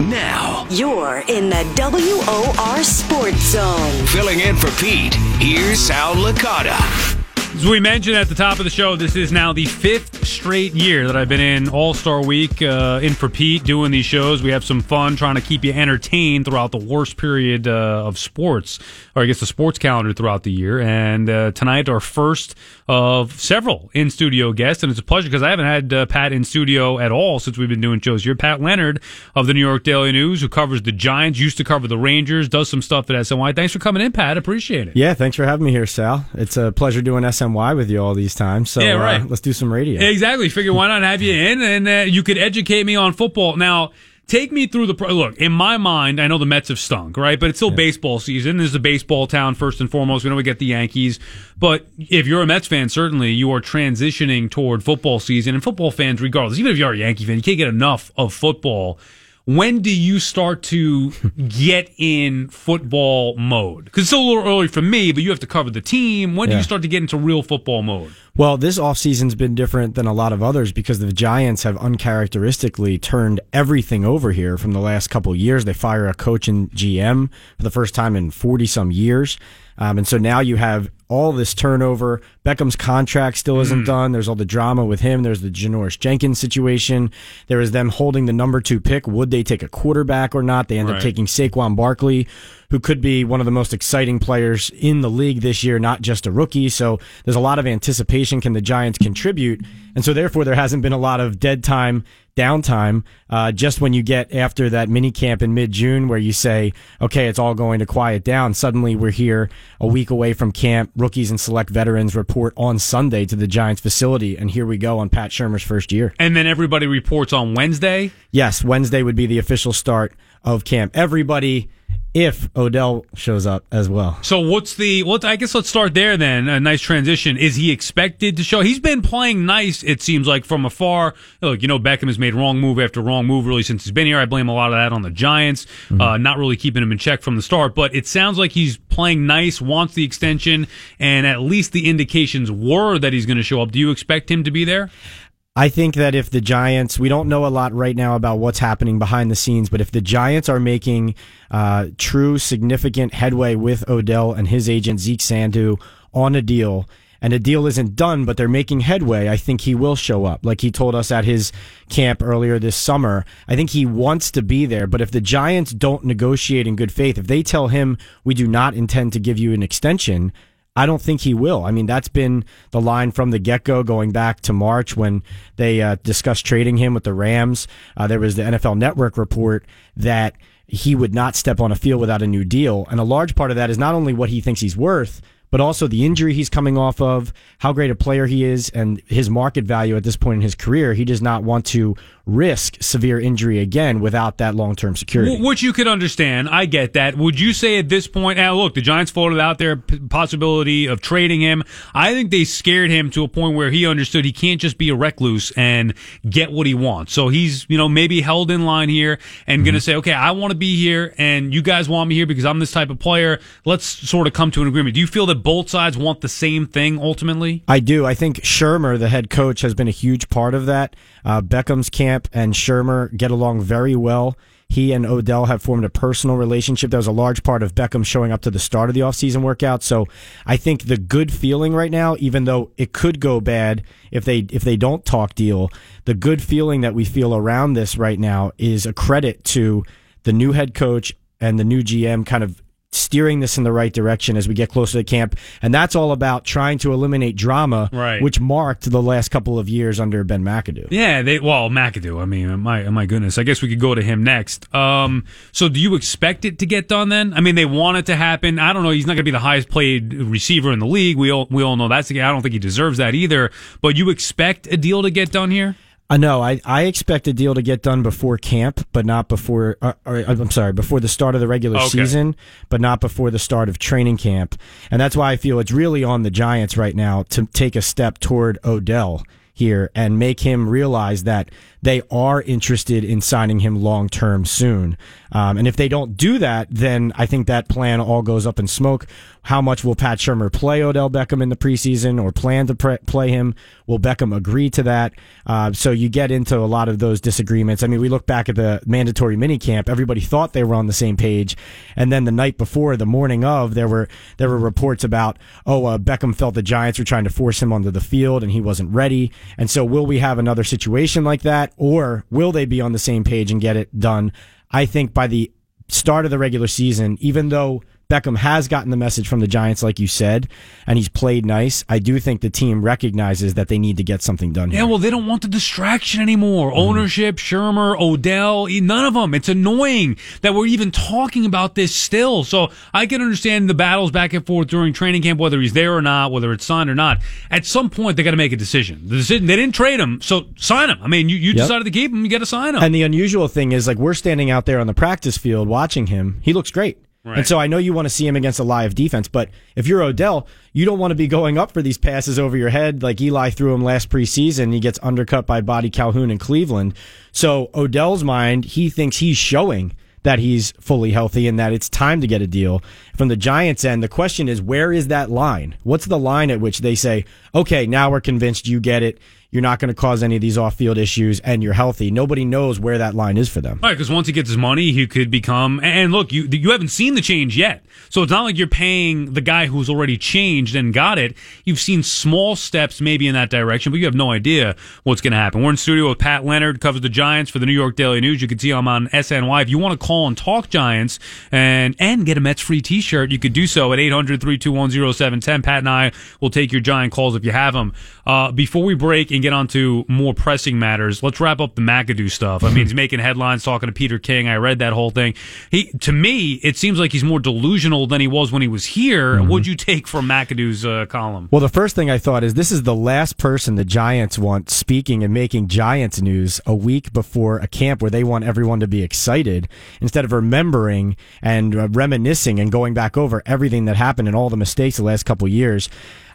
Now, you're in the WOR Sports Zone. Filling in for Pete, here's Sal Licata. As we mentioned at the top of the show, this is now the fifth straight year that I've been in All-Star Week, in for Pete, doing these shows. We have some fun trying to keep you entertained throughout the worst period of sports, or I guess the sports calendar throughout the year. And tonight, our first of several in-studio guests, and it's a pleasure because I haven't had Pat in studio at all since we've been doing shows here. Pat Leonard of the New York Daily News, who covers the Giants, used to cover the Rangers, does some stuff at SNY. Thanks for coming in, Pat. Appreciate it. Yeah, thanks for having me here, Sal. It's a pleasure doing SNY with you all these times, so yeah, right. Let's do some radio. Exactly. Figure why not have you in, and you could educate me on football. Now, take me through the look. In my mind, I know the Mets have stunk, right? But it's still baseball season. This is a baseball town first and foremost. We know we get the Yankees, but if you're a Mets fan, certainly you are transitioning toward football season. And football fans, regardless, even if you are a Yankee fan, you can't get enough of football. When do you start to get in football mode? Because it's still a little early for me, but you have to cover the team. When do you start to get into real football mode? Well, this offseason's been different than a lot of others because the Giants have uncharacteristically turned everything over here from the last couple of years. They fire a coach and GM for the first time in 40-some years. And so now you have all this turnover. Beckham's contract still isn't done. There's all the drama with him. There's the Janoris Jenkins situation. There is them holding the number 2 pick. Would they take a quarterback or not? They end up taking Saquon Barkley, who could be one of the most exciting players in the league this year, not just a rookie. So there's a lot of anticipation. Can the Giants contribute? And so therefore there hasn't been a lot of dead time, downtime, just when you get after that mini camp in mid-June where you say, okay, it's all going to quiet down. Suddenly we're here a week away from camp. Rookies and select veterans report on Sunday to the Giants facility, and here we go on Pat Shurmur's first year. And then everybody reports on Wednesday? Yes, Wednesday would be the official start of camp. Everybody... if Odell shows up as well. So what's the... well, I guess let's start there then. A nice transition. Is he expected to show... he's been playing nice, it seems like, from afar. Look, you know, Beckham has made wrong move after wrong move really since he's been here. I blame a lot of that on the Giants. Not really keeping him in check from the start. But it sounds like he's playing nice, wants the extension, and at least the indications were that he's going to show up. Do you expect him to be there? I think that if the Giants, we don't know a lot right now about what's happening behind the scenes, but if the Giants are making true significant headway with Odell and his agent Zeke Sandu on a deal, and a deal isn't done, but they're making headway, I think he will show up. Like he told us at his camp earlier this summer, I think he wants to be there, but if the Giants don't negotiate in good faith, if they tell him, we do not intend to give you an extension, I don't think he will. I mean, that's been the line from the get-go going back to March when they discussed trading him with the Rams. There was the NFL Network report that he would not step on a field without a new deal. And a large part of that is not only what he thinks he's worth, but also the injury he's coming off of, how great a player he is, and his market value at this point in his career. He does not want to risk severe injury again without that long-term security. Which you could understand. I get that. Would you say at this point, look, the Giants floated out their possibility of trading him. I think they scared him to a point where he understood he can't just be a recluse and get what he wants. So he's, you know, maybe held in line here and going to say, okay, I want to be here and you guys want me here because I'm this type of player. Let's sort of come to an agreement. Do you feel that both sides want the same thing ultimately? I do. I think Shurmur, the head coach, has been a huge part of that. Beckham's camp and Shurmur get along very well. He and Odell have formed a personal relationship. That was a large part of Beckham showing up to the start of the offseason workout. So I think the good feeling right now, even though it could go bad if they don't talk deal, the good feeling that we feel around this right now is a credit to the new head coach and the new GM kind of steering this in the right direction as we get closer to camp. And that's all about trying to eliminate drama, which marked the last couple of years under Ben McAdoo. Yeah, McAdoo. I mean, my goodness. I guess we could go to him next. So do you expect it to get done then? I mean, they want it to happen. I don't know. He's not going to be the highest paid receiver in the league. We all know that's the guy. I don't think he deserves that either. But you expect a deal to get done here? No, I expect a deal to get done before camp, but not before, before the start of the regular season, but not before the start of training camp. And that's why I feel it's really on the Giants right now to take a step toward Odell. here and make him realize that they are interested in signing him long-term soon. And if they don't do that, then I think that plan all goes up in smoke. How much will Pat Shurmur play Odell Beckham in the preseason or plan to play him? Will Beckham agree to that? So you get into a lot of those disagreements. I mean, we look back at the mandatory minicamp. Everybody thought they were on the same page. And then the night before, the morning of, there were reports about, Beckham felt the Giants were trying to force him onto the field and he wasn't ready. And so will we have another situation like that, or will they be on the same page and get it done? I think by the start of the regular season, even though Beckham has gotten the message from the Giants, like you said, and he's played nice, I do think the team recognizes that they need to get something done here. Yeah, well, they don't want the distraction anymore. Ownership, Shurmur, Odell, none of them. It's annoying that we're even talking about this still. So I can understand the battles back and forth during training camp, whether he's there or not, whether it's signed or not. At some point, they got to make a decision. The decision, they didn't trade him, so sign him. I mean, you decided to keep him, you got to sign him. And the unusual thing is, like, we're standing out there on the practice field watching him. He looks great. Right. And so I know you want to see him against a live defense, but if you're Odell, you don't want to be going up for these passes over your head like Eli threw him last preseason. He gets undercut by Buddy Calhoun in Cleveland. So Odell's mind, he thinks he's showing that he's fully healthy and that it's time to get a deal. From the Giants' end, the question is, where is that line? What's the line at which they say, okay, now we're convinced you get it, you're not going to cause any of these off-field issues, and you're healthy? Nobody knows where that line is for them. All right, because once he gets his money, he could become... And look, you haven't seen the change yet. So it's not like you're paying the guy who's already changed and got it. You've seen small steps maybe in that direction, but you have no idea what's going to happen. We're in studio with Pat Leonard, covers the Giants for the New York Daily News. You can see him on SNY. If you want to call and talk Giants and get a Mets free T-shirt, you could do so at 800-321-0710. Pat and I will take your Giant calls if you have them. Before we break and get on to more pressing matters, let's wrap up the McAdoo stuff. I mean, he's making headlines, talking to Peter King. I read that whole thing. To me, it seems like he's more delusional than he was when he was here. Mm-hmm. What'd you take from McAdoo's column? Well, the first thing I thought is this is the last person the Giants want speaking and making Giants news a week before a camp where they want everyone to be excited, instead of remembering and reminiscing and going back over everything that happened and all the mistakes the last couple years.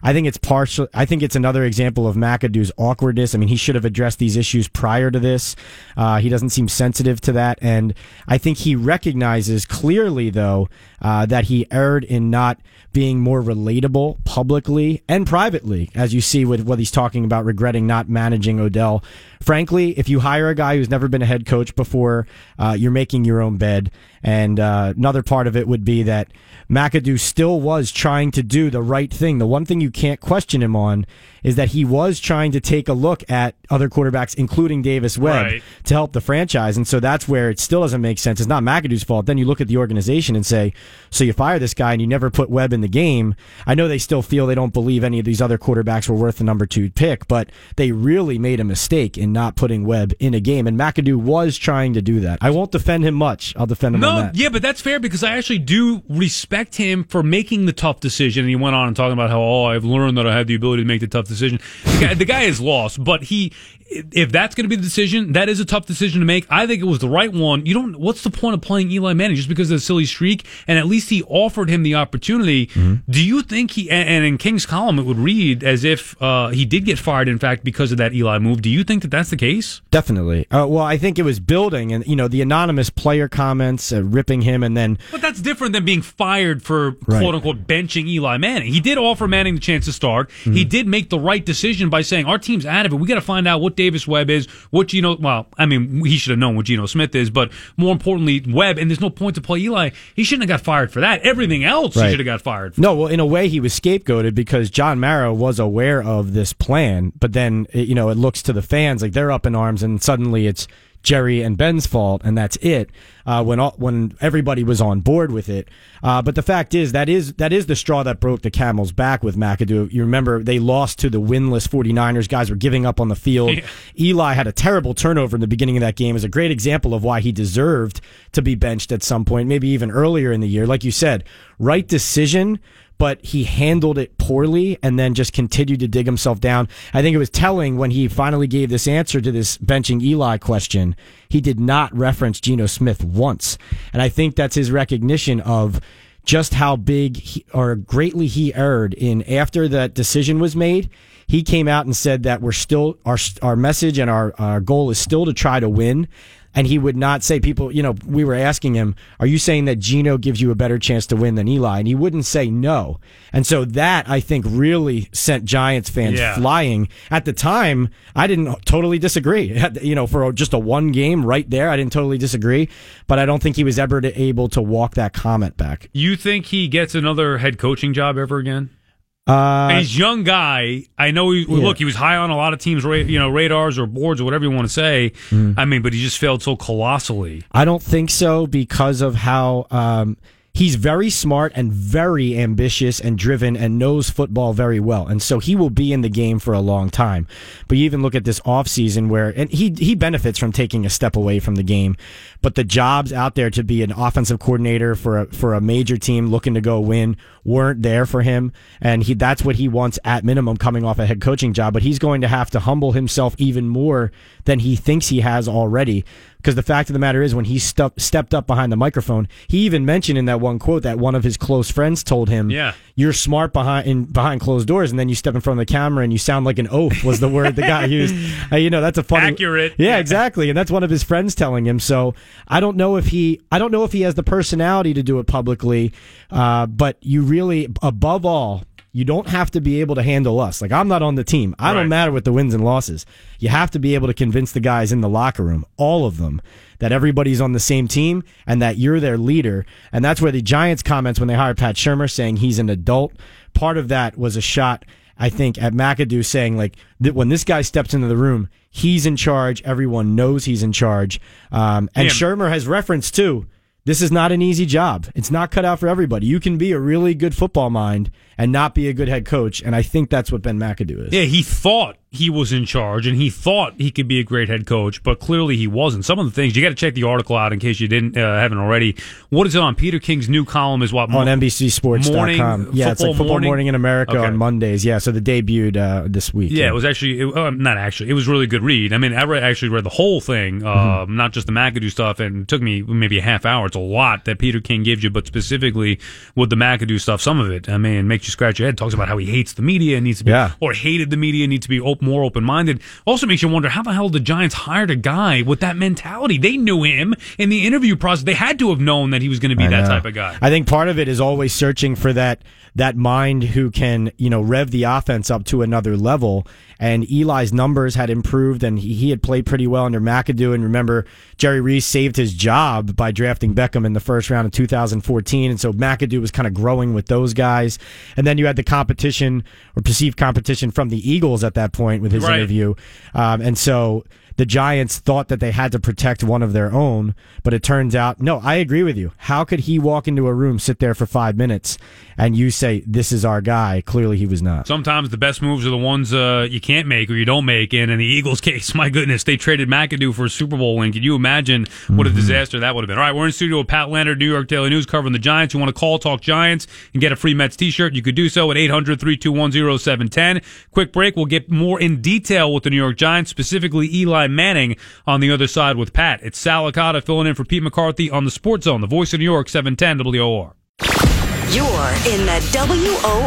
I think it's another example of McAdoo's awkwardness. I mean, he should have addressed these issues prior to this. He doesn't seem sensitive to that, and I think he recognizes clearly, though, that he erred in not being more relatable publicly and privately, as you see with what he's talking about, regretting not managing Odell. Frankly, if you hire a guy who's never been a head coach before, you're making your own bed. And another part of it would be that McAdoo still was trying to do the right thing. The one thing you can't question him on is that he was trying to take a look at other quarterbacks, including Davis Webb, to help the franchise. And so that's where it still doesn't make sense. It's not McAdoo's fault. Then you look at the organization and say, so you fire this guy and you never put Webb in the game. I know they still feel they don't believe any of these other quarterbacks were worth the number 2 pick, but they really made a mistake in not putting Webb in a game. And McAdoo was trying to do that. I won't defend him much. I'll defend him on that. Yeah, but that's fair, because I actually do respect him for making the tough decision. And he went on and talking about how, I've learned that I have the ability to make the tough decision. The guy is lost, but if that's going to be the decision, that is a tough decision to make. I think it was the right one. What's the point of playing Eli Manning just because of the silly streak? And at least he offered him the opportunity. Mm-hmm. Do you think he, and in King's column, it would read as if he did get fired, in fact, because of that Eli move. Do you think that that's the case? Definitely. Well, I think it was building, and the anonymous player comments ripping him, and then. But that's different than being fired for quote unquote benching Eli Manning. He did offer Manning the chance to start. Mm-hmm. He did make the right decision by saying, our team's out of it. We got to find out what Davis Webb is, what Geno, he should have known what Geno Smith is, but more importantly, Webb, and there's no point to play Eli. He shouldn't have got fired for that. Everything else he should have got fired for. No, well, in a way, he was scapegoated because John Mara was aware of this plan, but then, it looks to the fans like they're up in arms, and suddenly it's Jerry and Ben's fault, and that's it. When everybody was on board with it, but the fact is that is the straw that broke the camel's back with McAdoo. You remember they lost to the winless 49ers. Guys were giving up on the field. Yeah. Eli had a terrible turnover in the beginning of that game. Is a great example of why he deserved to be benched at some point, maybe even earlier in the year. Like you said, right decision, but he handled it poorly and then just continued to dig himself down. I think it was telling when he finally gave this answer to this benching Eli question, he did not reference Geno Smith once. And I think that's his recognition of just how big greatly he erred in after that decision was made. He came out and said that we're still our message and our goal is still to try to win. And he would not say people, we were asking him, are you saying that Geno gives you a better chance to win than Eli? And he wouldn't say no. And so that, I think, really sent Giants fans flying. At the time, I didn't totally disagree. For just a one game right there, I didn't totally disagree. But I don't think he was ever able to walk that comment back. You think he gets another head coaching job ever again? And he's a young guy. I know he was high on a lot of teams' radars or boards or whatever you want to say. Mm. I mean, but he just failed so colossally. I don't think so because of how he's very smart and very ambitious and driven and knows football very well. And so he will be in the game for a long time. But you even look at this offseason where – and he benefits from taking a step away from the game. But the jobs out there to be an offensive coordinator for a major team looking to go win weren't there for him, and that's what he wants at minimum coming off a head coaching job. But he's going to have to humble himself even more than he thinks he has already, because the fact of the matter is when he stepped up behind the microphone, he even mentioned in that one quote that one of his close friends told him, you're smart behind closed doors, and then you step in front of the camera and you sound like an oaf was the word the guy used. That's a funny... Accurate. Yeah, exactly, and that's one of his friends telling him, so... I don't know if he has the personality to do it publicly, but you really, above all, you don't have to be able to handle us. Like, I'm not on the team. I don't matter with the wins and losses. You have to be able to convince the guys in the locker room, all of them, that everybody's on the same team and that you're their leader. And that's where the Giants comments when they hired Pat Shurmur saying he's an adult. Part of that was a shot, I think, at McAdoo saying, like, when this guy steps into the room, he's in charge. Everyone knows he's in charge. And Shurmur has referenced, too, this is not an easy job. It's not cut out for everybody. You can be a really good football mind and not be a good head coach, and I think that's what Ben McAdoo is. Yeah, he thought he was in charge, and he thought he could be a great head coach, but clearly he wasn't. Some of the things, you got to check the article out in case you haven't already. What is it on? Peter King's new column is what? On NBCSports.com. Yeah, it's like Football Morning in America on Mondays. Yeah, so they debuted this week. Yeah, it was it was a really good read. I mean, I actually read the whole thing, not just the McAdoo stuff, and it took me maybe a half hour. It's a lot that Peter King gives you, but specifically with the McAdoo stuff, some of it, I mean, makes you scratch your head. Talks about how he hates the media and needs to be, or hated the media and needs to be more open-minded. Also makes you wonder how the hell the Giants hired a guy with that mentality. They knew him in the interview process. They had to have known that he was going to be that type of guy. I think part of it is always searching for that mind who can, rev the offense up to another level. And Eli's numbers had improved, and he had played pretty well under McAdoo. And remember, Jerry Reese saved his job by drafting Beckham in the first round in 2014. And so McAdoo was kind of growing with those guys. And then you had the competition or perceived competition from the Eagles at that point with his interview. And so the Giants thought that they had to protect one of their own, but it turns out, no, I agree with you. How could he walk into a room, sit there for 5 minutes, and you say, this is our guy? Clearly he was not. Sometimes the best moves are the ones you can't make or you don't make. And in the Eagles case, my goodness, they traded McAdoo for a Super Bowl win. Can you imagine what a disaster that would have been? All right, we're in studio with Pat Leonard, New York Daily News, covering the Giants. You want to call, talk Giants, and get a free Mets T-shirt, you could do so at 800-321-0710. Quick break. We'll get more in detail with the New York Giants, specifically Eli Manning, on the other side with Pat. It's Sal Licata filling in for Pete McCarthy on the Sports Zone, the voice of New York, 710 WOR. You're in the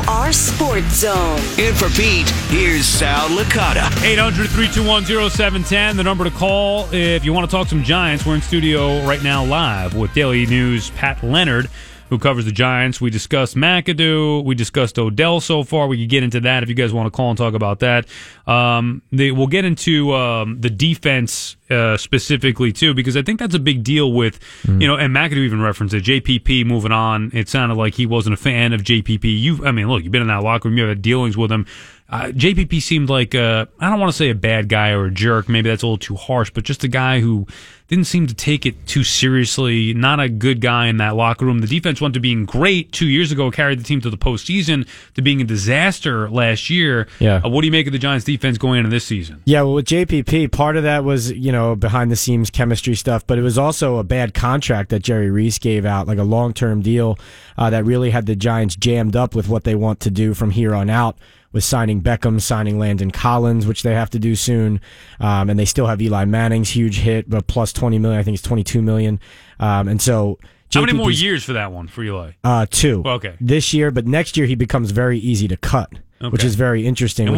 WOR Sports Zone. In for Pete, here's Sal Licata. 800-321-0710, the number to call if you want to talk some Giants. We're in studio right now live with Daily News Pat Leonard, who covers the Giants. We discussed McAdoo. We discussed Odell so far. We could get into that if you guys want to call and talk about that. We'll get into the defense specifically, too, because I think that's a big deal with, and McAdoo even referenced it, JPP moving on. It sounded like he wasn't a fan of JPP. You've been in that locker room. You've had dealings with him. JPP seemed like, I don't want to say a bad guy or a jerk, maybe that's a little too harsh, but just a guy who didn't seem to take it too seriously, not a good guy in that locker room. The defense went to being great 2 years ago, carried the team to the postseason, to being a disaster last year. Yeah. What do you make of the Giants' defense going into this season? Yeah, well, with JPP, part of that was, behind-the-scenes chemistry stuff, but it was also a bad contract that Jerry Reese gave out, like a long-term deal that really had the Giants jammed up with what they want to do from here on out, with signing Beckham, signing Landon Collins, which they have to do soon. And they still have Eli Manning's huge hit, but plus $20 million, I think it's $22 million. And so JPP's, how many more years for that one for Eli? 2. Well, okay. This year, but next year he becomes very easy to cut, okay, which is very interesting. And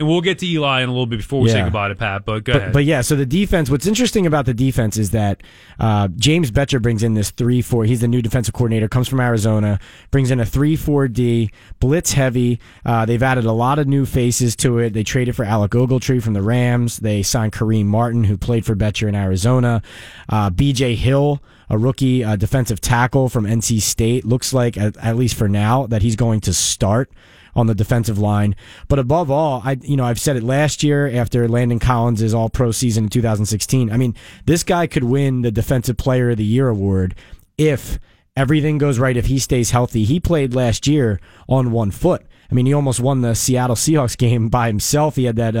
we'll get to Eli in a little bit before we say goodbye to Pat, but go ahead. But yeah, so the defense, what's interesting about the defense is that James Bettcher brings in this 3-4. He's the new defensive coordinator, comes from Arizona, brings in a 3-4D, blitz heavy. They've added a lot of new faces to it. They traded for Alec Ogletree from the Rams. They signed Kareem Martin, who played for Bettcher in Arizona. BJ Hill, a rookie defensive tackle from NC State, looks like, at least for now, that he's going to start on the defensive line. But above all, I've said it last year after Landon Collins is all-pro season in 2016. I mean, this guy could win the Defensive Player of the Year award if everything goes right, if he stays healthy. He played last year on one foot. I mean, he almost won the Seattle Seahawks game by himself. He had that,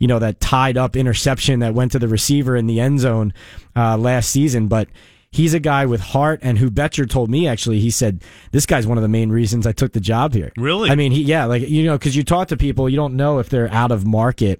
that tied-up interception that went to the receiver in the end zone last season. But he's a guy with heart, and who Bettcher told me, actually, he said, this guy's one of the main reasons I took the job here. Really? I mean, because you talk to people, you don't know if they're out of market.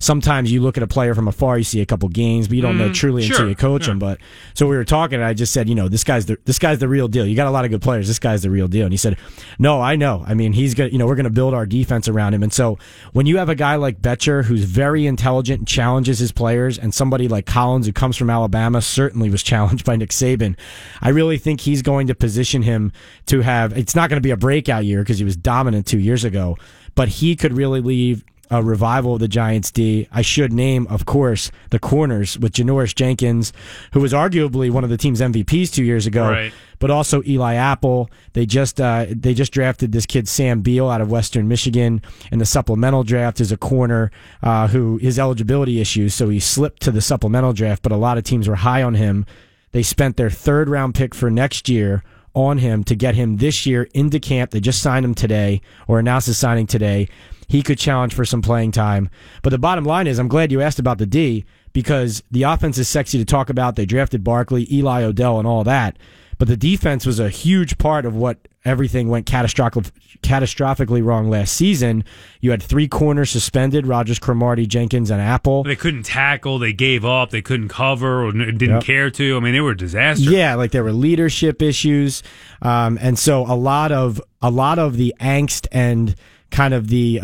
Sometimes you look at a player from afar, you see a couple games, but you don't know truly until you coach him. But so we were talking, and I just said, this guy's the real deal. You got a lot of good players. This guy's the real deal. And he said, no, I know. I mean, he's gonna, we're going to build our defense around him. And so when you have a guy like Bettcher, who's very intelligent and challenges his players, and somebody like Collins, who comes from Alabama, certainly was challenged by Nick Saban, I really think he's going to position him to have, it's not going to be a breakout year because he was dominant 2 years ago, but he could really leave a revival of the Giants' D. I should name, of course, the corners with Janoris Jenkins, who was arguably one of the team's MVPs 2 years ago, right, but also Eli Apple. They just drafted this kid Sam Beal out of Western Michigan in the supplemental draft as a corner who has eligibility issues, so he slipped to the supplemental draft, but a lot of teams were high on him. They spent their third-round pick for next year on him to get him this year into camp. They just signed him today, or announced his signing today. He could challenge for some playing time. But the bottom line is, I'm glad you asked about the D, because the offense is sexy to talk about. They drafted Barkley, Eli, Odell, and all that. But the defense was a huge part of what everything went catastrophically wrong last season. You had three corners suspended, Rodgers, Cromartie, Jenkins, and Apple. They couldn't tackle. They gave up. They couldn't cover or didn't care to. I mean, they were a disaster. Yeah, like there were leadership issues. And so a lot of the angst and kind of the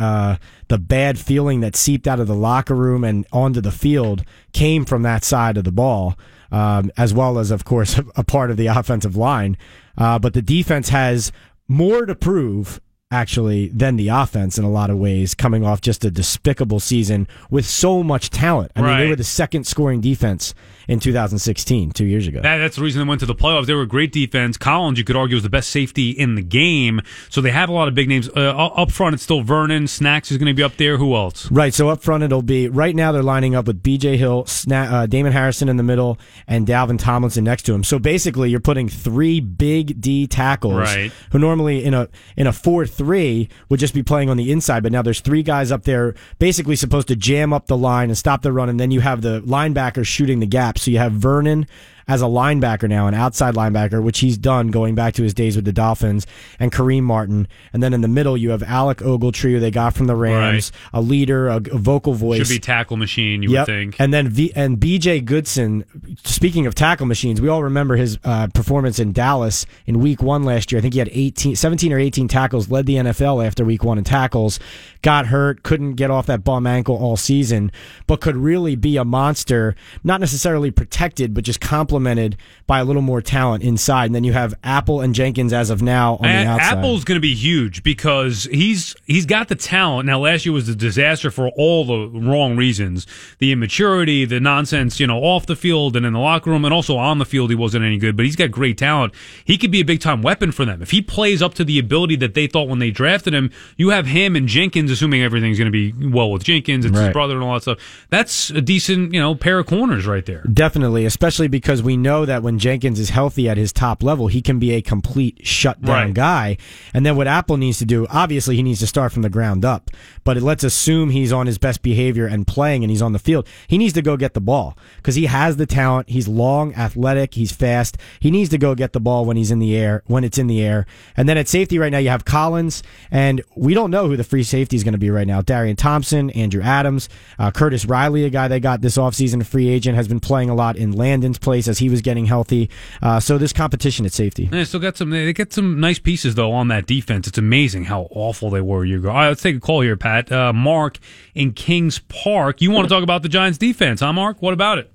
bad feeling that seeped out of the locker room and onto the field came from that side of the ball, as well as, of course, a part of the offensive line. But the defense has more to prove, actually, than the offense in a lot of ways, coming off just a despicable season with so much talent. I mean, they were the second scoring defense in 2016, 2 years ago. That's the reason they went to the playoffs. They were a great defense. Collins, you could argue, was the best safety in the game. So they have a lot of big names. Up front, it's still Vernon. Snacks is going to be up there. Who else? Right, so up front it'll be, right now they're lining up with B.J. Hill, Damon Harrison in the middle, and Dalvin Tomlinson next to him. So basically you're putting three big D tackles, right, who normally in a 4-3 would just be playing on the inside, but now there's three guys up there basically supposed to jam up the line and stop the run, and then you have the linebackers shooting the gap. So you have Vernon as a linebacker now, an outside linebacker, which he's done going back to his days with the Dolphins, and Kareem Martin. And then in the middle, you have Alec Ogletree, who they got from the Rams, right, a leader, a vocal voice. Should be tackle machine, you would think. And then B.J. Goodson, speaking of tackle machines, we all remember his performance in Dallas in Week 1 last year. I think he had 17 or 18 tackles, led the NFL after Week 1 in tackles, got hurt, couldn't get off that bum ankle all season, but could really be a monster, not necessarily protected, but just complemented by a little more talent inside. And then you have Apple and Jenkins as of now on the outside. Apple's going to be huge because he's got the talent. Now, last year was a disaster for all the wrong reasons. The immaturity, the nonsense, off the field and in the locker room, and also on the field he wasn't any good, but he's got great talent. He could be a big-time weapon for them. If he plays up to the ability that they thought when they drafted him, you have him and Jenkins, assuming everything's going to be well with Jenkins, it's right, his brother and all that stuff. That's a decent, pair of corners right there. Definitely, especially because we know that when Jenkins is healthy at his top level, he can be a complete shutdown guy. And then what Apple needs to do, obviously he needs to start from the ground up, but let's assume he's on his best behavior and playing and he's on the field. He needs to go get the ball because he has the talent. He's long, athletic, he's fast. He needs to go get the ball when he's in the air, when it's in the air. And then at safety right now you have Collins, and we don't know who the free safety is going to be right now. Darian Thompson, Andrew Adams, Curtis Riley, a guy they got this offseason, free agent, has been playing a lot in Landon's place as he was getting healthy. So there's competition at safety. And they still got some. They get some nice pieces though on that defense. It's amazing how awful they were a year ago. All right, let's take a call here, Pat. Mark in Kings Park. You want to talk about the Giants' defense, huh, Mark? What about it?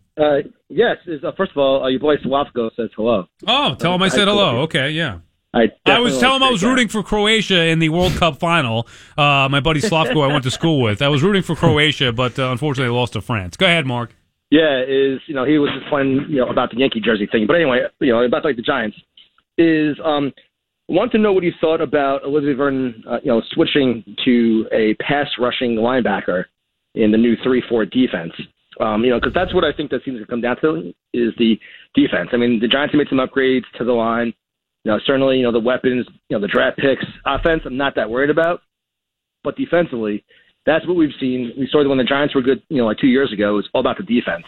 Yes. First of all, your boy Swafko says hello. Oh, tell him I said hello. Okay, yeah. I was telling him I was rooting for Croatia in the World Cup final. My buddy Slavko I went to school with. I was rooting for Croatia, but unfortunately lost to France. Go ahead, Mark. Yeah, he was just playing, about the Yankee jersey thing. But anyway, about the Giants is want to know what you thought about Elizabeth Vernon, switching to a pass rushing linebacker in the new 3-4 defense. Because that's what I think that seems to come down to is the defense. I mean, the Giants have made some upgrades to the line. Certainly, the weapons, the draft picks. Offense, I'm not that worried about. But defensively, that's what we've seen. We saw when the Giants were good, like 2 years ago, it was all about the defense.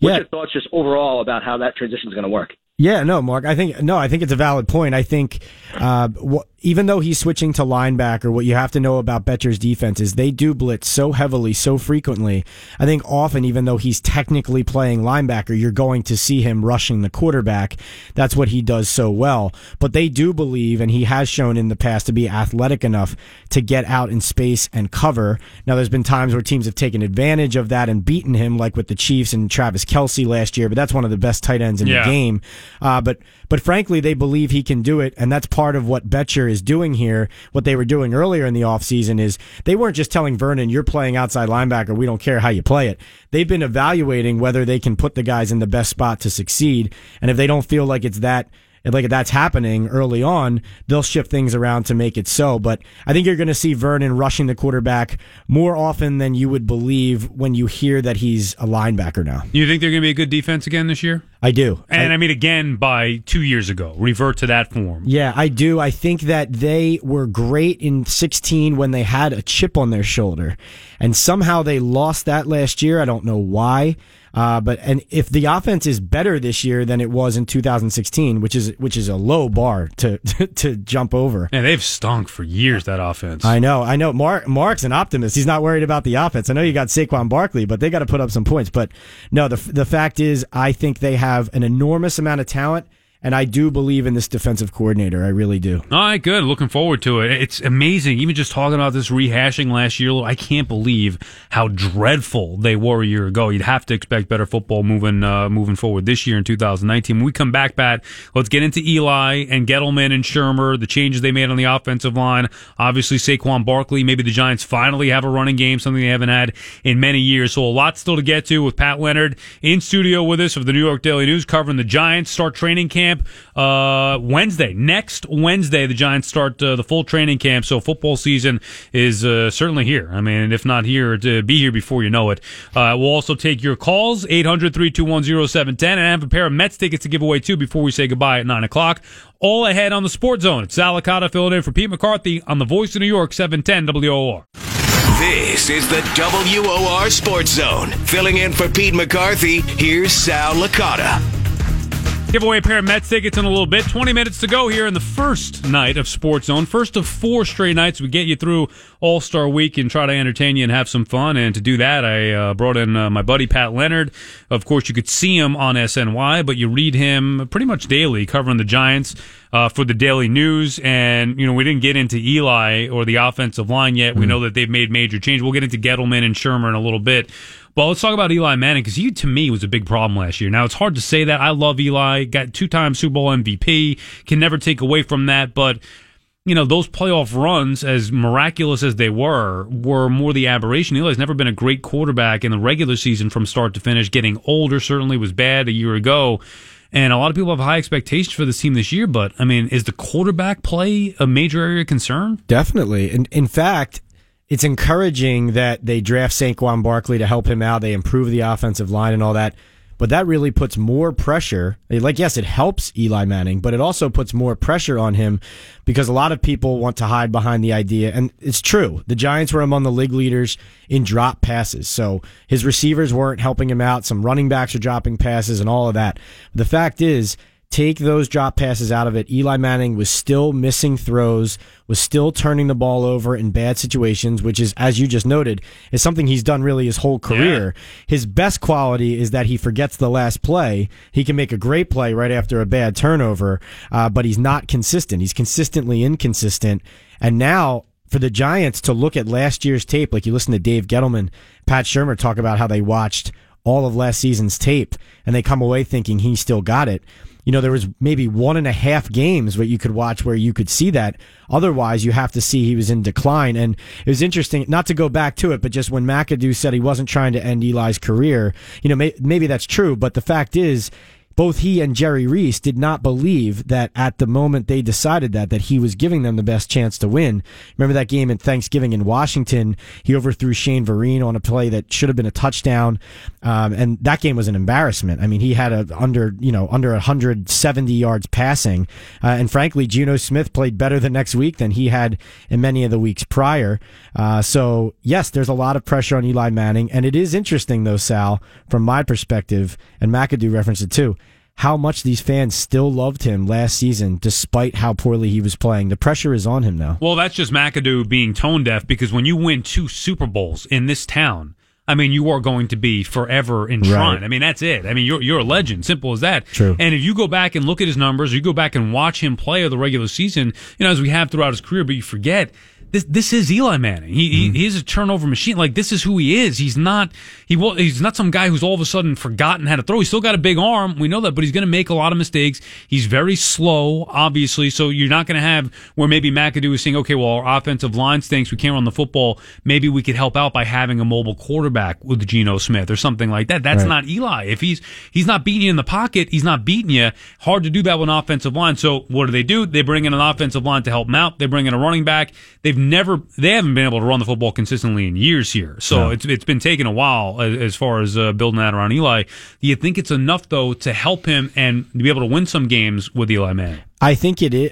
What's your thoughts just overall about how that transition is going to work? Yeah, no, Mark. I think it's a valid point. I think even though he's switching to linebacker, what you have to know about Bettcher's defense is they do blitz so heavily, so frequently. I think often, even though he's technically playing linebacker, you're going to see him rushing the quarterback. That's what he does so well. But they do believe, and he has shown in the past, to be athletic enough to get out in space and cover. Now, there's been times where teams have taken advantage of that and beaten him, like with the Chiefs and Travis Kelce last year, but that's one of the best tight ends in the game. But frankly, they believe he can do it, and that's part of what Bettcher is doing here. What they were doing earlier in the offseason is they weren't just telling Vernon, you're playing outside linebacker, we don't care how you play it. They've been evaluating whether they can put the guys in the best spot to succeed, and if they don't feel like it's that... like if that's happening early on, they'll shift things around to make it so. But I think you're going to see Vernon rushing the quarterback more often than you would believe when you hear that he's a linebacker now. You think they're going to be a good defense again this year? I do. And I mean, again, by 2 years ago, revert to that form. Yeah, I do. I think that they were great in 2016 when they had a chip on their shoulder. And somehow they lost that last year. I don't know why. But if the offense is better this year than it was in 2016, which is a low bar to jump over. And they've stunk for years, that offense. I know. Mark's an optimist. He's not worried about the offense. I know you got Saquon Barkley, but they got to put up some points. But no, the fact is, I think they have an enormous amount of talent. And I do believe in this defensive coordinator. I really do. All right, good. Looking forward to it. It's amazing. Even just talking about this rehashing last year, I can't believe how dreadful they were a year ago. You'd have to expect better football moving forward this year in 2019. When we come back, Pat, let's get into Eli and Gettleman and Shurmur, the changes they made on the offensive line. Obviously, Saquon Barkley. Maybe the Giants finally have a running game, something they haven't had in many years. So a lot still to get to with Pat Leonard in studio with us of the New York Daily News covering the Giants. Start training camp. Next Wednesday, the Giants start the full training camp, so football season is certainly here. I mean, if not here, to be here before you know it. We'll also take your calls, 800-321-0710, and I have a pair of Mets tickets to give away, too, before we say goodbye at 9 o'clock. All ahead on the Sports Zone. It's Sal Licata filling in for Pete McCarthy on the Voice of New York, 710 WOR. This is the WOR Sports Zone. Filling in for Pete McCarthy, here's Sal Licata. Give away a pair of Mets tickets in a little bit. 20 minutes to go here in the first night of Sports Zone. First of four straight nights. We get you through All-Star Week and try to entertain you and have some fun. And to do that, I brought in my buddy Pat Leonard. Of course, you could see him on SNY, but you read him pretty much daily covering the Giants for the Daily News. And, we didn't get into Eli or the offensive line yet. We know that they've made major change. We'll get into Gettleman and Shurmur in a little bit. Well, let's talk about Eli Manning, because he, to me, was a big problem last year. Now, it's hard to say that. I love Eli, got two-time Super Bowl MVP, can never take away from that. But, those playoff runs, as miraculous as they were more the aberration. Eli's never been a great quarterback in the regular season from start to finish. Getting older certainly was bad a year ago. And a lot of people have high expectations for this team this year, but, I mean, is the quarterback play a major area of concern? Definitely. And in fact... it's encouraging that they draft Saquon Barkley to help him out. They improve the offensive line and all that. But that really puts more pressure. Yes, it helps Eli Manning, but it also puts more pressure on him because a lot of people want to hide behind the idea. And it's true. The Giants were among the league leaders in drop passes. So his receivers weren't helping him out. Some running backs are dropping passes and all of that. The fact is, Take those drop passes out of it. Eli Manning was still missing throws, was still turning the ball over in bad situations, which is, as you just noted, is something he's done really his whole career. Yeah. His best quality is that he forgets the last play. He can make a great play right after a bad turnover, but he's not consistent. He's consistently inconsistent. And now for the Giants to look at last year's tape, like you listen to Dave Gettleman, Pat Shurmur talk about how they watched all of last season's tape, and they come away thinking he still got it. You know, there was maybe 1.5 games where you could watch where you could see that. Otherwise, you have to see he was in decline. And it was interesting, not to go back to it, but just when McAdoo said he wasn't trying to end Eli's career, you know, maybe that's true. But the fact is, both he and Jerry Reese did not believe that at the moment they decided that he was giving them the best chance to win. Remember that game at Thanksgiving in Washington? He overthrew Shane Vereen on a play that should have been a touchdown. And that game was an embarrassment. I mean, he had under 170 yards passing. And frankly, Geno Smith played better the next week than he had in many of the weeks prior. So yes, there's a lot of pressure on Eli Manning. And it is interesting though, Sal, from my perspective, and McAdoo referenced it too, how much these fans still loved him last season despite how poorly he was playing. The pressure is on him now. Well, that's just McAdoo being tone deaf, because when you win 2 Super Bowls in this town, I mean, you are going to be forever enshrined. Right. I mean, that's it. I mean, you're a legend. Simple as that. True. And if you go back and look at his numbers, or you go back and watch him play of the regular season, you know, as we have throughout his career, but you forget, This is Eli Manning. He is a turnover machine. Like, this is who he is. He's not some guy who's all of a sudden forgotten how to throw. He's still got a big arm. We know that, but he's going to make a lot of mistakes. He's very slow, obviously. So you're not going to have where maybe McAdoo is saying, okay, well, our offensive line stinks. We can't run the football. Maybe we could help out by having a mobile quarterback with Geno Smith or something like that. That's right. Not Eli. If he's not beating you in the pocket, he's not beating you. Hard to do that with an offensive line. So what do? They bring in an offensive line to help him out. They bring in a running back. They haven't been able to run the football consistently in years here. So no. It's been taking a while as far as building that around Eli. Do you think it's enough though to help him and to be able to win some games with Eli Manning? I think it is.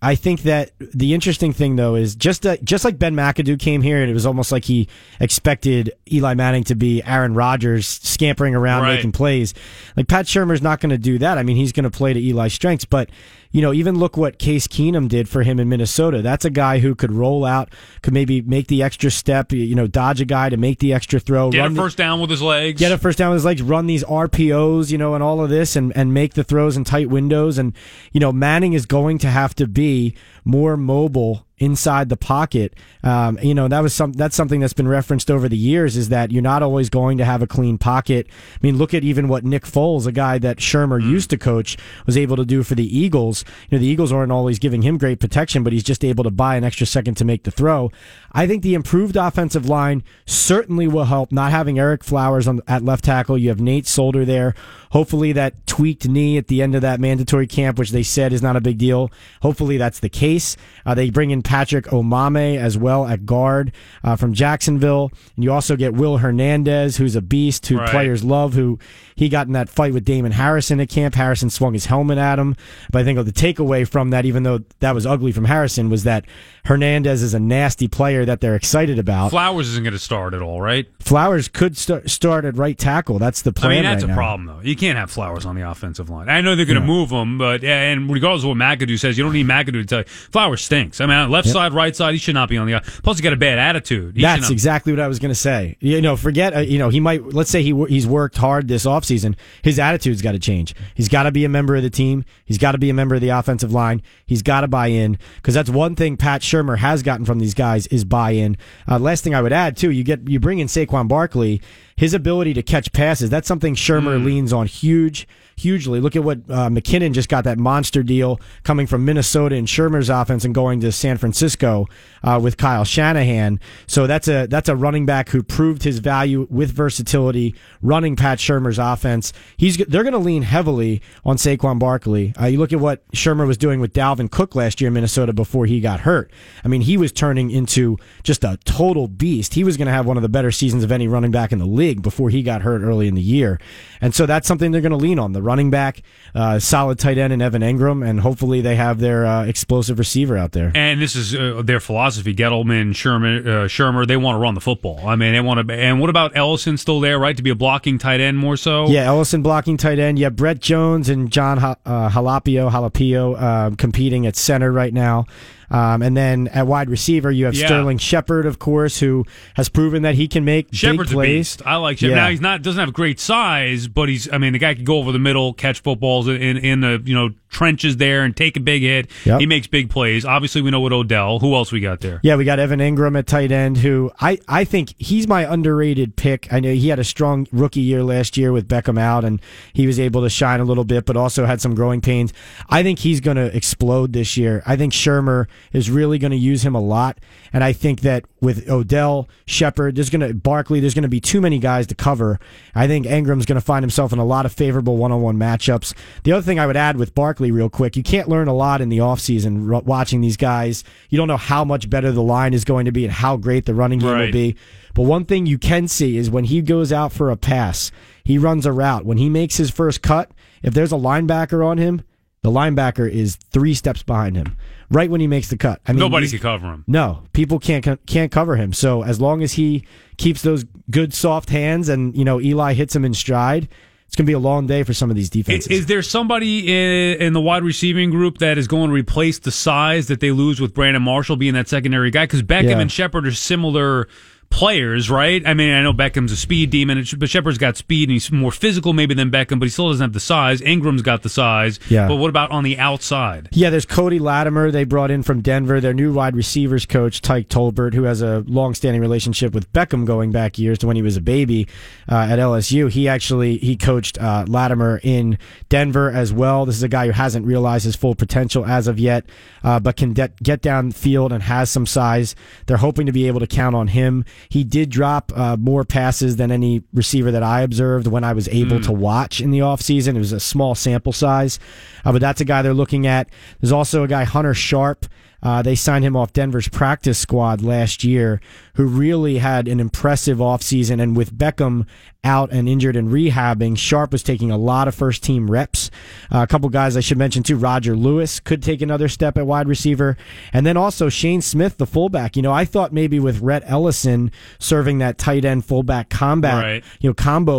I think that the interesting thing though is just like Ben McAdoo came here and it was almost like he expected Eli Manning to be Aaron Rodgers scampering around making plays. Like Pat Shurmur's not going to do that. I mean, he's going to play to Eli's strengths, but you know, even look what Case Keenum did for him in Minnesota. That's a guy who could roll out, could maybe make the extra step, you know, dodge a guy to make the extra throw. Get a first down with his legs, run these RPOs, you know, and all of this and make the throws in tight windows. And, you know, Manning is going to have to be more mobile inside the pocket. You know, that's something that's been referenced over the years, is that you're not always going to have a clean pocket. I mean, look at even what Nick Foles, a guy that Shurmur used to coach, was able to do for the Eagles. You know, the Eagles aren't always giving him great protection, but he's just able to buy an extra second to make the throw. I think the improved offensive line certainly will help. Not having Ereck Flowers at left tackle, you have Nate Solder there. Hopefully that tweaked knee at the end of that mandatory camp, which they said is not a big deal. Hopefully that's the case. They bring in Patrick Omame as well at guard from Jacksonville. And you also get Will Hernandez, who's a beast, who players love, who he got in that fight with Damon Harrison at camp. Harrison swung his helmet at him. But I think the takeaway from that, even though that was ugly from Harrison, was that Hernandez is a nasty player that they're excited about. Flowers isn't going to start at all, right? Flowers could start at right tackle. That's the plan. I mean, that's right a now. Problem, though. You can't have Flowers on the offensive line. I know they're going to move him, but and regardless of what McAdoo says, you don't need McAdoo to tell you. Flowers stinks. I mean, left side, right side, he should not be on the – plus he got a bad attitude. That's exactly what I was going to say. You know, he might – let's say he's worked hard this offseason. His attitude's got to change. He's got to be a member of the team. He's got to be a member of the offensive line. He's got to buy in, because that's one thing Pat Shurmur has gotten from these guys is buy-in. Last thing I would add, too, you bring in Saquon Barkley. His ability to catch passes, that's something Shurmur leans on hugely. Look at what McKinnon just got, that monster deal coming from Minnesota in Shurmur's offense and going to San Francisco with Kyle Shanahan. So that's a running back who proved his value with versatility running Pat Shurmur's offense. They're going to lean heavily on Saquon Barkley. You look at what Shurmur was doing with Dalvin Cook last year in Minnesota before he got hurt. I mean, he was turning into just a total beast. He was going to have one of the better seasons of any running back in the league. league before he got hurt early in the year. And so that's something they're going to lean on. The running back, solid tight end in Evan Engram, and hopefully they have their explosive receiver out there. And this is their philosophy, Gettleman, Shurmur, they want to run the football. I mean, they want to. And what about Ellison still there, right, to be a blocking tight end more so? Yeah, Ellison blocking tight end. Yeah, Brett Jones and John Halapio competing at center right now. And then at wide receiver, you have Sterling Shepard, of course, who has proven that he can make big plays. A beast. I like Shepard. Yeah. Now he doesn't have great size, but the guy can go over the middle, catch footballs in the trenches there, and take a big hit. Yep. He makes big plays. Obviously, we know what Odell. Who else we got there? Yeah, we got Evan Engram at tight end, who I think he's my underrated pick. I know he had a strong rookie year last year with Beckham out, and he was able to shine a little bit, but also had some growing pains. I think he's going to explode this year. I think Shurmur is really going to use him a lot, and I think that with Odell, Shepard, Barkley, there's going to be too many guys to cover. I think Engram's going to find himself in a lot of favorable one-on-one matchups. The other thing I would add with Barkley real quick, you can't learn a lot in the offseason watching these guys. You don't know how much better the line is going to be and how great the running game will be. But one thing you can see is when he goes out for a pass, he runs a route. When he makes his first cut, if there's a linebacker on him, the linebacker is 3 steps behind him right when he makes the cut. I mean, nobody can cover him. No, people can't cover him. So as long as he keeps those good soft hands and Eli hits him in stride, it's going to be a long day for some of these defenses. Is there somebody in the wide receiving group that is going to replace the size that they lose with Brandon Marshall being that secondary guy? Because Beckham and Shepard are similar players, right? I mean, I know Beckham's a speed demon, but Shepard's got speed and he's more physical maybe than Beckham, but he still doesn't have the size. Engram's got the size, but what about on the outside? Yeah, there's Cody Latimer they brought in from Denver, their new wide receivers coach, Tyke Tolbert, who has a long-standing relationship with Beckham going back years to when he was a baby at LSU. He coached Latimer in Denver as well. This is a guy who hasn't realized his full potential as of yet, but can get downfield and has some size. They're hoping to be able to count on him. He did drop more passes than any receiver that I observed when I was able to watch in the offseason. It was a small sample size, but that's a guy they're looking at. There's also a guy, Hunter Sharp. They signed him off Denver's practice squad last year, who really had an impressive offseason. And with Beckham out and injured and rehabbing, Sharp was taking a lot of first-team reps. A couple guys I should mention, too. Roger Lewis could take another step at wide receiver. And then also Shane Smith, the fullback. I thought maybe with Rhett Ellison serving that tight end fullback combo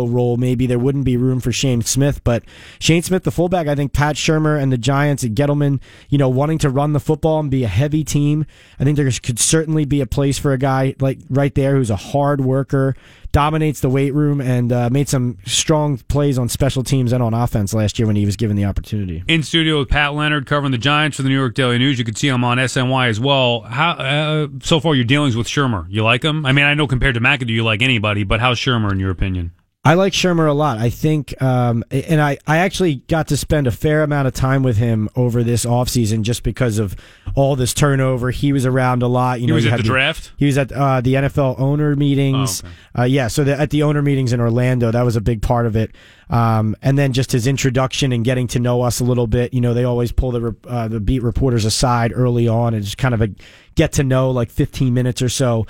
role, maybe there wouldn't be room for Shane Smith. But Shane Smith, the fullback, I think Pat Shurmur and the Giants and Gettleman, wanting to run the football and be a heavy team. I think there could certainly be a place for a guy like right there who's a hard worker, dominates the weight room, and made some strong plays on special teams and on offense last year when he was given the opportunity. In studio with Pat Leonard covering the Giants for the New York Daily News. You can see him on SNY as well. How so far your dealings with Shurmur? You like him? I mean, I know compared to McAdoo, you like anybody, but how's Shurmur in your opinion? I like Shurmur a lot. I think, and I actually got to spend a fair amount of time with him over this offseason just because of all this turnover. He was around a lot. He was at the draft? He was at the NFL owner meetings. Oh, okay. At the owner meetings in Orlando, that was a big part of it. And then just his introduction and getting to know us a little bit. They always pull the beat reporters aside early on and just kind of a get to know, like 15 minutes or so.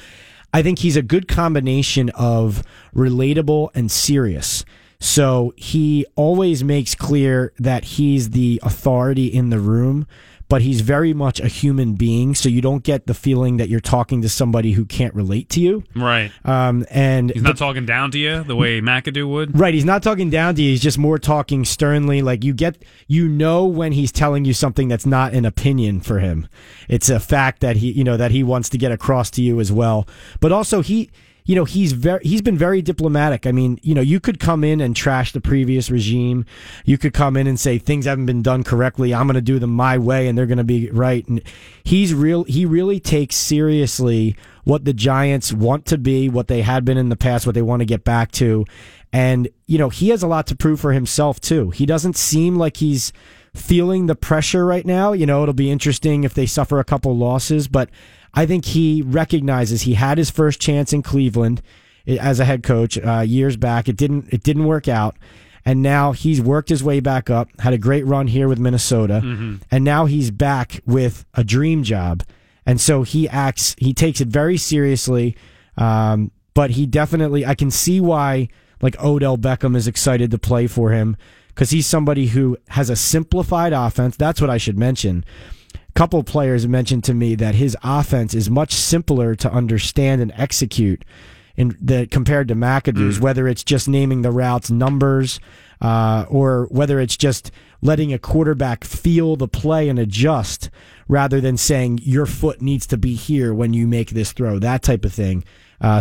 I think he's a good combination of relatable and serious. So he always makes clear that he's the authority in the room, but he's very much a human being, so you don't get the feeling that you're talking to somebody who can't relate to you. Right. And he's not talking down to you the way McAdoo would? Right, he's not talking down to you. He's just more talking sternly. Like when he's telling you something that's not an opinion for him. It's a fact that he wants to get across to you as well. But also he's been very diplomatic. I mean, you could come in and trash the previous regime. You could come in and say things haven't been done correctly. I'm going to do them my way and they're going to be right. And he really takes seriously what the Giants want to be, what they had been in the past, what they want to get back to. And, he has a lot to prove for himself too. He doesn't seem like he's feeling the pressure right now. It'll be interesting if they suffer a couple losses, but I think he recognizes he had his first chance in Cleveland as a head coach years back. It didn't work out, and now he's worked his way back up, had a great run here with Minnesota, and now he's back with a dream job. And so he takes it very seriously. But he definitely, I can see why like Odell Beckham is excited to play for him, because he's somebody who has a simplified offense. That's what I should mention. A couple of players mentioned to me that his offense is much simpler to understand and execute compared to McAdoo's, whether it's just naming the routes numbers or whether it's just letting a quarterback feel the play and adjust rather than saying your foot needs to be here when you make this throw, that type of thing.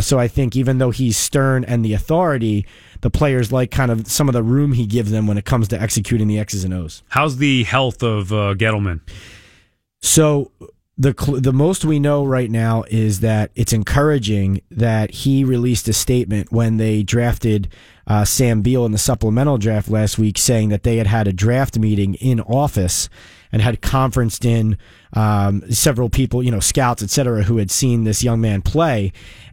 So I think even though he's stern and the authority, the players like kind of some of the room he gives them when it comes to executing the X's and O's. How's the health of Gettleman? So the most we know right now is that it's encouraging that he released a statement when they drafted Sam Beal in the supplemental draft last week, saying that they had had a draft meeting in office and had conferenced in several people, scouts, et cetera, who had seen this young man play.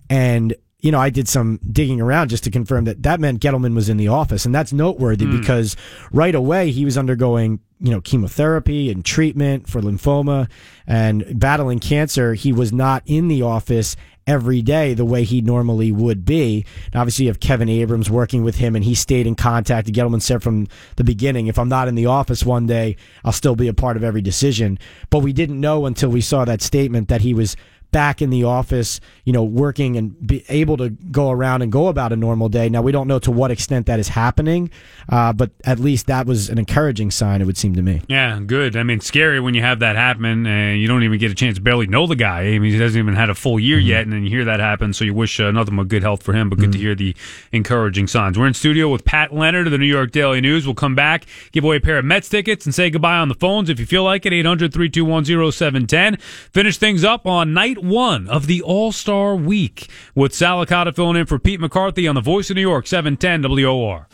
And, I did some digging around just to confirm that meant Gettleman was in the office. And that's noteworthy because right away he was undergoing, chemotherapy and treatment for lymphoma and battling cancer. He was not in the office every day the way he normally would be. And obviously, you have Kevin Abrams working with him, and he stayed in contact. Gettleman said from the beginning, if I'm not in the office one day, I'll still be a part of every decision. But we didn't know until we saw that statement that he was back in the office, working and be able to go around and go about a normal day. Now, we don't know to what extent that is happening, but at least that was an encouraging sign, it would seem to me. Yeah, good. I mean, scary when you have that happen and you don't even get a chance to barely know the guy. I mean, he hasn't even had a full year yet, and then you hear that happen, so you wish nothing but good health for him, but good to hear the encouraging signs. We're in studio with Pat Leonard of the New York Daily News. We'll come back, give away a pair of Mets tickets, and say goodbye on the phones if you feel like it, 800-321-0710. Finish things up on night one of the All-Star Week with Sal Licata filling in for Pete McCarthy on the Voice of New York 710 WOR.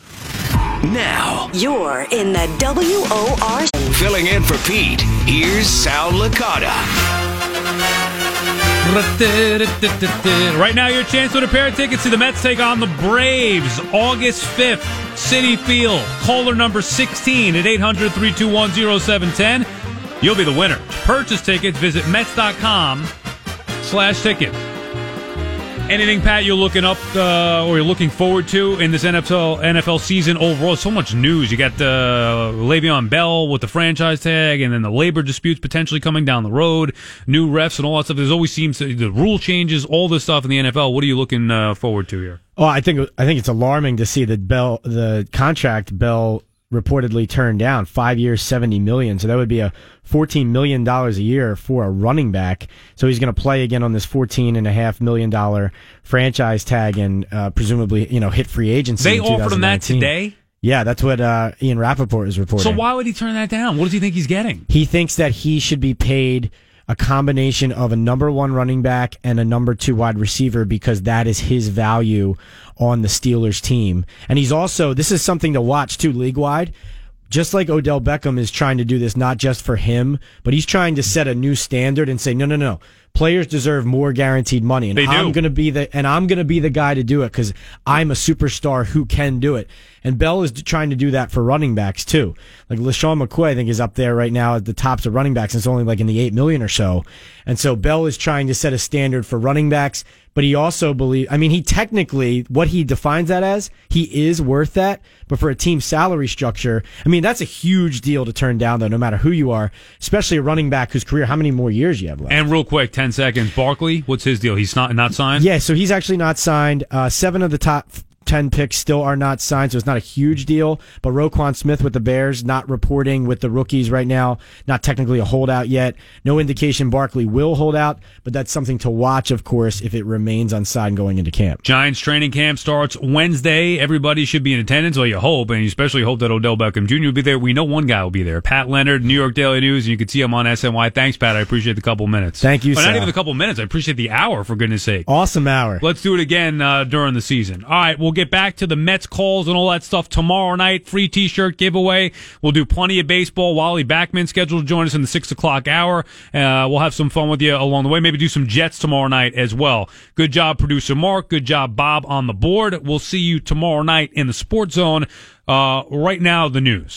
Now you're in the WOR. Filling in for Pete, here's Sal Licata. Right now, your chance to win a pair of tickets to the Mets take on the Braves, August 5th, Citi Field. Caller number 16 at 800-321-0710. You'll be the winner. To purchase tickets, visit Mets.com/ticket. Anything, Pat, you're looking up or you're looking forward to in this NFL season overall? So much news. You got the Le'Veon Bell with the franchise tag, and then the labor disputes potentially coming down the road, new refs and all that stuff. There's always seems to, the rule changes, all this stuff in the NFL. What are you looking forward to here? Oh, I think it's alarming to see that the contract Bell reportedly turned down, 5 years, $70 million. So that would be a $14 million a year for a running back. So he's going to play again on this $14.5 million franchise tag and presumably, hit free agency. They offered him that today? Yeah, that's what Ian Rappaport is reporting. So why would he turn that down? What does he think he's getting? He thinks that he should be paid a combination of a number one running back and a number two wide receiver, because that is his value on the Steelers team. And he's also, this is something to watch too, league-wide, just like Odell Beckham is trying to do this, not just for him, but he's trying to set a new standard and say, no. Players deserve more guaranteed money. And I'm going to be the guy to do it because I'm a superstar who can do it. And Bell is trying to do that for running backs too. Like LeSean McCoy, I think, is up there right now at the tops of running backs. And it's only like in the 8 million or so. And so Bell is trying to set a standard for running backs, but he also he technically, what he defines that as, he is worth that. But for a team salary structure, that's a huge deal to turn down though, no matter who you are, especially a running back whose career, how many more years you have left. And real quick, 10 seconds. Barkley, what's his deal? He's not signed? Yeah, so he's actually not signed. 7 of the top 10 picks still are not signed, so it's not a huge deal. But Roquan Smith with the Bears, not reporting with the rookies right now, not technically a holdout yet. No indication Barkley will hold out, but that's something to watch, of course, if it remains unsigned going into camp. Giants training camp starts Wednesday. Everybody should be in attendance, well, you hope, and you especially hope that Odell Beckham Jr. will be there. We know one guy will be there. Pat Leonard, New York Daily News, and you can see him on SNY. Thanks, Pat. I appreciate the couple minutes. Thank you, Not even the couple minutes. I appreciate the hour, for goodness sake. Awesome hour. Let's do it again during the season. All right, we'll get back to the Mets calls and all that stuff tomorrow night. Free T-shirt giveaway. We'll do plenty of baseball. Wally Backman scheduled to join us in the 6 o'clock hour. We'll have some fun with you along the way. Maybe do some Jets tomorrow night as well. Good job, producer Mark. Good job, Bob, on the board. We'll see you tomorrow night in the Sports Zone. Right now, the news.